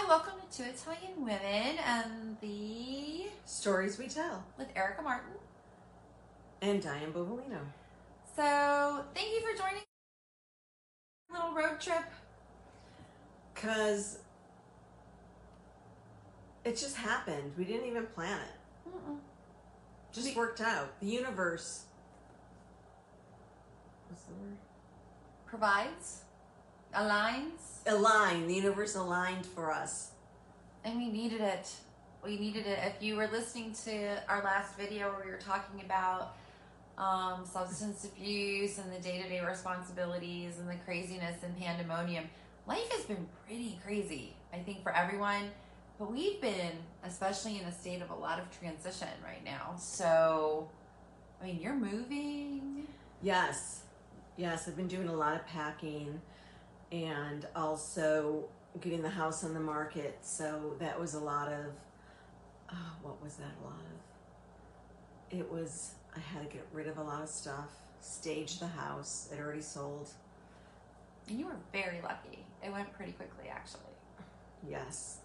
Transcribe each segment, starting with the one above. Hi, welcome to Two Italian Women and the Stories We Tell with Erica Martin and Diane Bovalino. So, thank you for joining our little road trip. Because it just happened. We didn't even plan it. Just worked out. The universe. What's the word? Provides. Aligns. Aligned. The universe aligned for us. And we needed it. We needed it. If you were listening to our last video where we were talking about substance abuse and the day-to-day responsibilities and the craziness and pandemonium, life has been pretty crazy, I think, for everyone. But we've been, especially in a state of a lot of transition right now. So, I mean, you're moving. Yes, I've been doing a lot of packing and also getting the house on the market. So that was a lot of, It was, I had to get rid of a lot of stuff, stage the house. It already sold. And you were very lucky. It went pretty quickly, actually. Yes.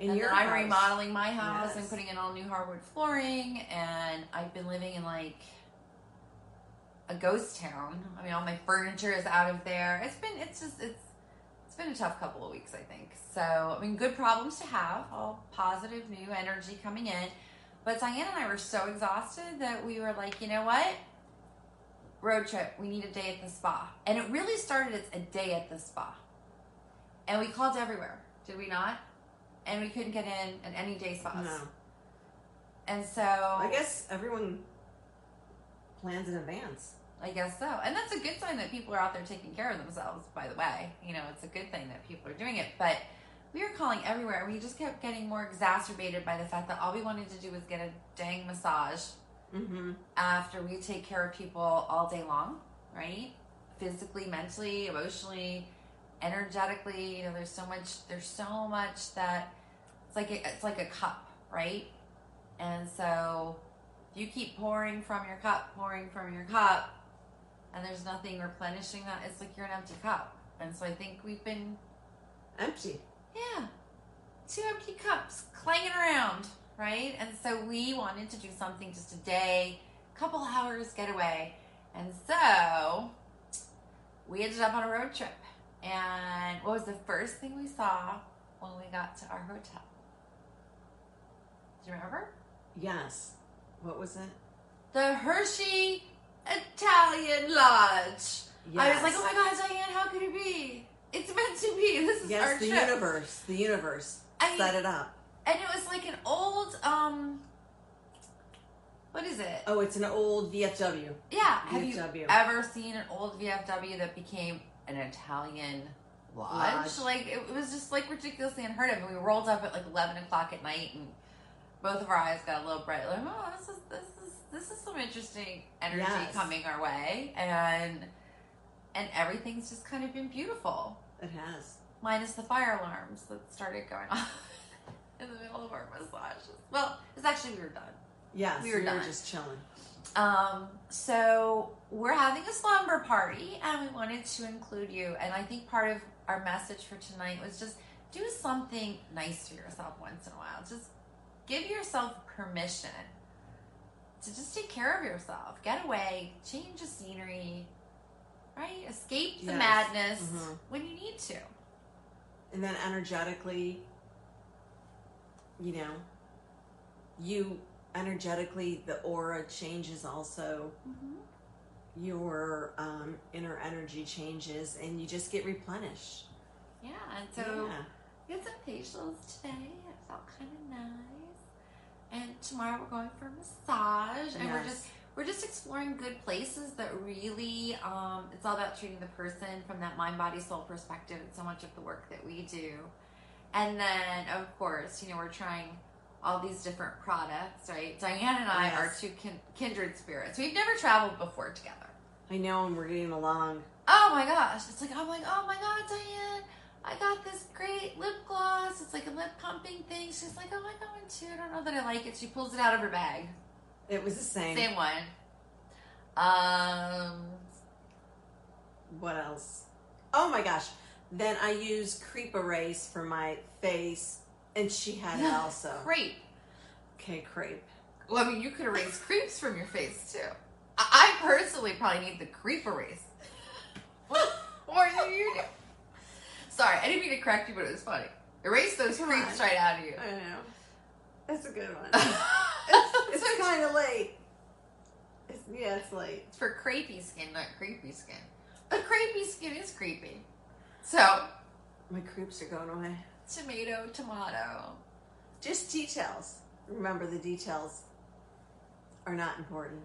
And then I'm remodeling my house. Yes. And putting in all new hardwood flooring, and I've been living in like a ghost town. I mean, all my furniture is out of there. It's been a tough couple of weeks, I think. So, I mean, good problems to have, all positive new energy coming in. But Diane and I were so exhausted that we were like, you know what? Road trip, we need a day at the spa. And it really started as a day at the spa. And we called everywhere, did we not? And we couldn't get in at any day spas. No. And so I guess everyone plans in advance. I guess so. And that's a good sign that people are out there taking care of themselves, by the way. You know, it's a good thing that people are doing it. But we were calling everywhere. We just kept getting more exacerbated by the fact that all we wanted to do was get a dang massage after we take care of people all day long, right? Physically, mentally, emotionally, energetically. You know, there's so much that it's like a cup, right? And so you keep pouring from your cup and there's nothing replenishing that, it's like you're an empty cup. And so I think we've been empty. Yeah, two empty cups clanging around, right? And so we wanted to do something, just a day, couple hours getaway. And so we ended up on a road trip. And what was the first thing we saw when we got to our hotel? Do you remember? Yes. What was it? The Hershey Italian Lodge. Yes. I was like, oh my God, Diane, how could it be? It's meant to be. This is our trip. Yes, the universe. The universe set it up. And it was like an old, what is it? Oh, it's an old VFW. Yeah. Have you ever seen an old VFW that became an Italian lodge? Like, it was just like ridiculously unheard of. And we rolled up at like 11 o'clock at night, and both of our eyes got a little bright. Like, oh, this is some interesting energy coming our way, and everything's just kind of been beautiful. It has, minus the fire alarms that started going off in the middle of our massage. Well, it's actually we were done. Yes, we were done. Just chilling. So we're having a slumber party, and we wanted to include you. And I think part of our message for tonight was just do something nice for yourself once in a while. Just give yourself permission to just take care of yourself. Get away, change the scenery, right? Escape the madness when you need to. And then energetically, you know, the aura changes also. Your inner energy changes, and you just get replenished. Yeah, and so we had some facials today. It felt kind of nice. And tomorrow we're going for a massage, and we're just exploring good places that really, it's all about treating the person from that mind, body, soul perspective. It's so much of the work that we do. And then, of course, you know, we're trying all these different products, right? Diane and I are two kindred spirits. We've never traveled before together. I know, and we're getting along. Oh my gosh. It's like, I'm like, oh my God, Diane, I got this great lip gloss. It's like a lip pumping thing. She's like, oh, I got one too. I don't know that I like it. She pulls it out of her bag. It was the same. Same one. What else? Oh my gosh. Then I use Crepe Erase for my face, and she had it also. Crepe. Okay, crepe. Well, I mean, you could erase crepes from your face, too. I personally probably need the Crepe Erase. Or you do. Sorry, I didn't mean to correct you, but it was funny. Erase those creeps right out of you. I know. That's a good one. It's kind of late. It's late. It's for crepey skin, not creepy skin. But crepey skin is creepy. So. My creeps are going away. Tomato, tomato. Just details. Remember, the details are not important.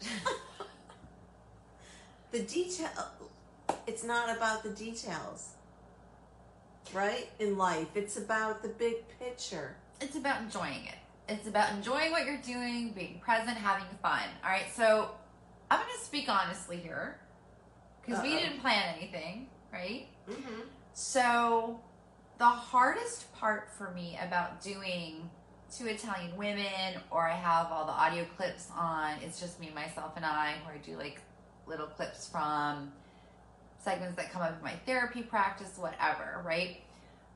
The details of what? The detail. It's not about the details, right? In life, it's about the big picture. It's about enjoying it. It's about enjoying what you're doing, being present, having fun. All right, so I'm going to speak honestly here because we didn't plan anything, right? Mm-hmm. So the hardest part for me about doing Two Italian Women, or I have all the audio clips on It's Just Me, Myself, and I, where I do like little clips from segments that come up in my therapy practice, whatever, right?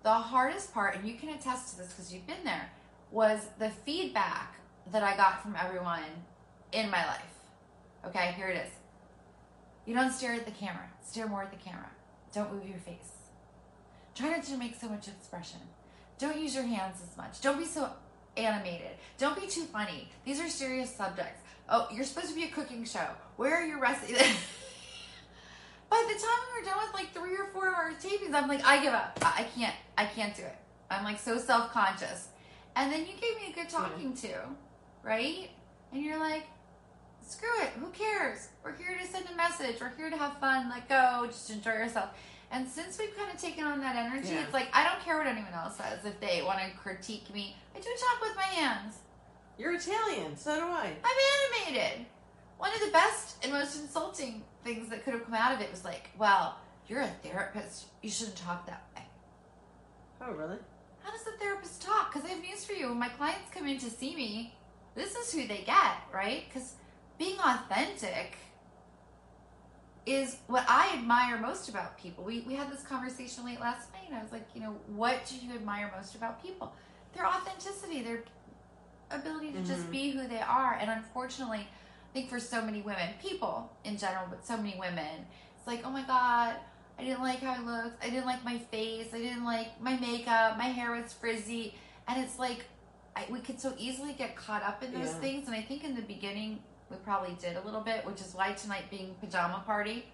The hardest part, and you can attest to this because you've been there, was the feedback that I got from everyone in my life. Okay, here it is. You don't stare at the camera. Stare more at the camera. Don't move your face. Try not to make so much expression. Don't use your hands as much. Don't be so animated. Don't be too funny. These are serious subjects. Oh, you're supposed to be a cooking show. Where are your recipes? By the time we were done with like 3 or 4 of our tapings, I'm like, I give up. I can't do it. I'm like so self-conscious. And then you gave me a good talking to, right? And you're like, screw it. Who cares? We're here to send a message. We're here to have fun. Let go. Just enjoy yourself. And since we've kind of taken on that energy, it's like, I don't care what anyone else says. If they want to critique me, I do talk with my hands. You're Italian. So do I. I'm animated. One of the best and most insulting things that could have come out of it was like, well, you're a therapist. You shouldn't talk that way. Oh, really? How does the therapist talk? Because I have news for you. When my clients come in to see me, this is who they get, right? Because being authentic is what I admire most about people. We had this conversation late last night, and I was like, you know, what do you admire most about people? Their authenticity, their ability to just be who they are. And unfortunately, I think for so many women, people in general, but so many women, it's like, oh my God, I didn't like how I looked. I didn't like my face. I didn't like my makeup. My hair was frizzy. And it's like, we could so easily get caught up in those things. And I think in the beginning, we probably did a little bit, which is why tonight being pajama party,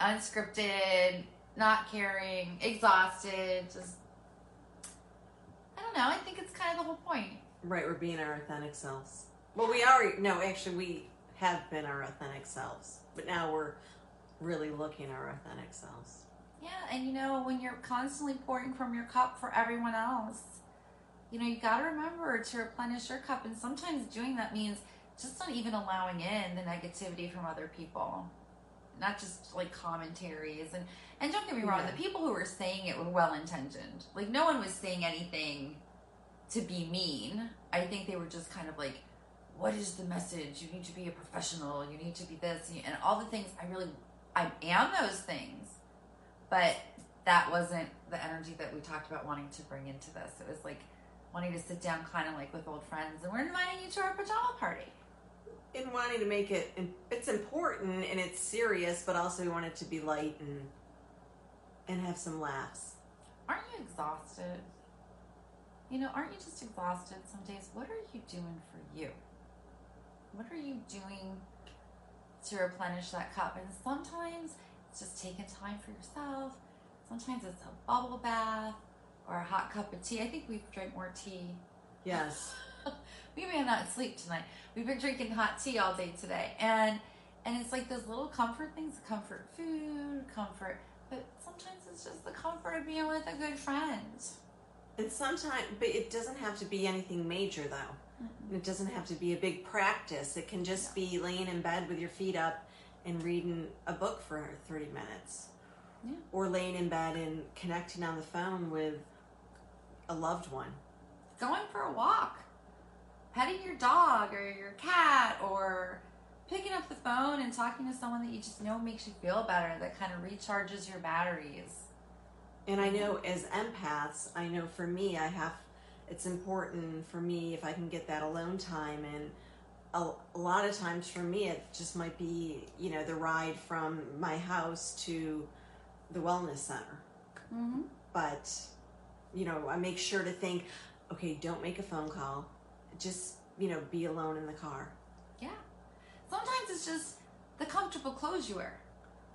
unscripted, not caring, exhausted, just, I don't know. I think it's kind of the whole point. Right. We're being our authentic selves. Well, we have been our authentic selves, but now we're really looking our authentic selves. Yeah, and you know, when you're constantly pouring from your cup for everyone else, you know, you got to remember to replenish your cup, and sometimes doing that means just not even allowing in the negativity from other people, not just like commentaries, and don't get me wrong, the people who were saying it were well-intentioned. Like, no one was saying anything to be mean. I think they were just kind of like, what is the message? You need to be a professional. You need to be this. And all the things. I am those things. But that wasn't the energy that we talked about wanting to bring into this. It was like wanting to sit down kind of like with old friends. And we're inviting you to our pajama party. And wanting to make it, it's important and it's serious, but also we want it to be light and have some laughs. Aren't you exhausted? You know, aren't you just exhausted some days? What are you doing for you? What are you doing to replenish that cup? And sometimes it's just taking time for yourself. Sometimes it's a bubble bath or a hot cup of tea. I think we've drank more tea. Yes. We may not sleep tonight. We've been drinking hot tea all day today. And it's like those little comfort things, comfort food, comfort. But sometimes it's just the comfort of being with a good friend. And sometimes, but it doesn't have to be anything major, though. It doesn't have to be a big practice. It can just be laying in bed with your feet up and reading a book for 30 minutes. Yeah. Or laying in bed and connecting on the phone with a loved one. Going for a walk. Petting your dog or your cat or picking up the phone and talking to someone that you just know makes you feel better, that kind of recharges your batteries. And I know as empaths, I know for me, it's important for me if I can get that alone time. And a lot of times for me, it just might be, you know, the ride from my house to the wellness center. Mm-hmm. But, you know, I make sure to think, okay, don't make a phone call. Just, you know, be alone in the car. Yeah. Sometimes it's just the comfortable clothes you wear.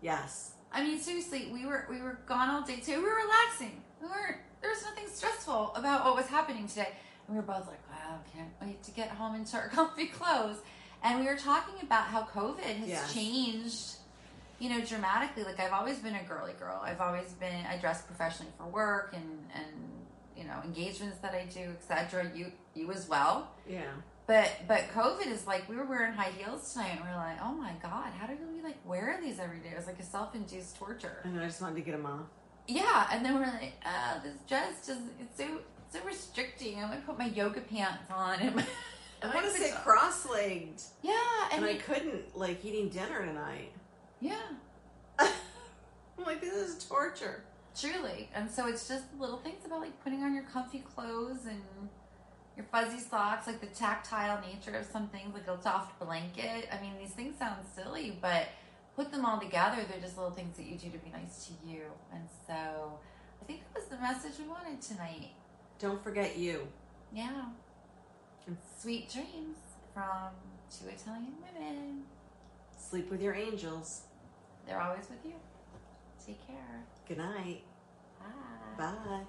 Yes. I mean, seriously, we were gone all day today. We were relaxing. There was nothing stressful about what was happening today. And we were both like, wow, I can't wait to get home into our comfy clothes. And we were talking about how COVID has changed, you know, dramatically. Like, I've always been a girly girl. I dress professionally for work and you know, engagements that I do, etc. You as well. Yeah. But COVID is like, we were wearing high heels tonight and we were like, oh my God, how did we like wear these every day? It was like a self-induced torture. And I just wanted to get them off. Yeah. And then we're like, this dress just, it's so restricting. I'm going to put my yoga pants on. And I want to sit cross-legged. Yeah. And I couldn't like eating dinner tonight. Yeah. I'm like, this is torture. Truly. And so it's just little things about like putting on your comfy clothes and your fuzzy socks, like the tactile nature of some things, like a soft blanket. I mean, these things sound silly, but put them all together, they're just little things that you do to be nice to you. And so I think that was the message we wanted tonight. Don't forget you. Yeah. And sweet dreams from Two Italian Women. Sleep with your angels. They're always with you. Take care. Good night. Bye. Bye.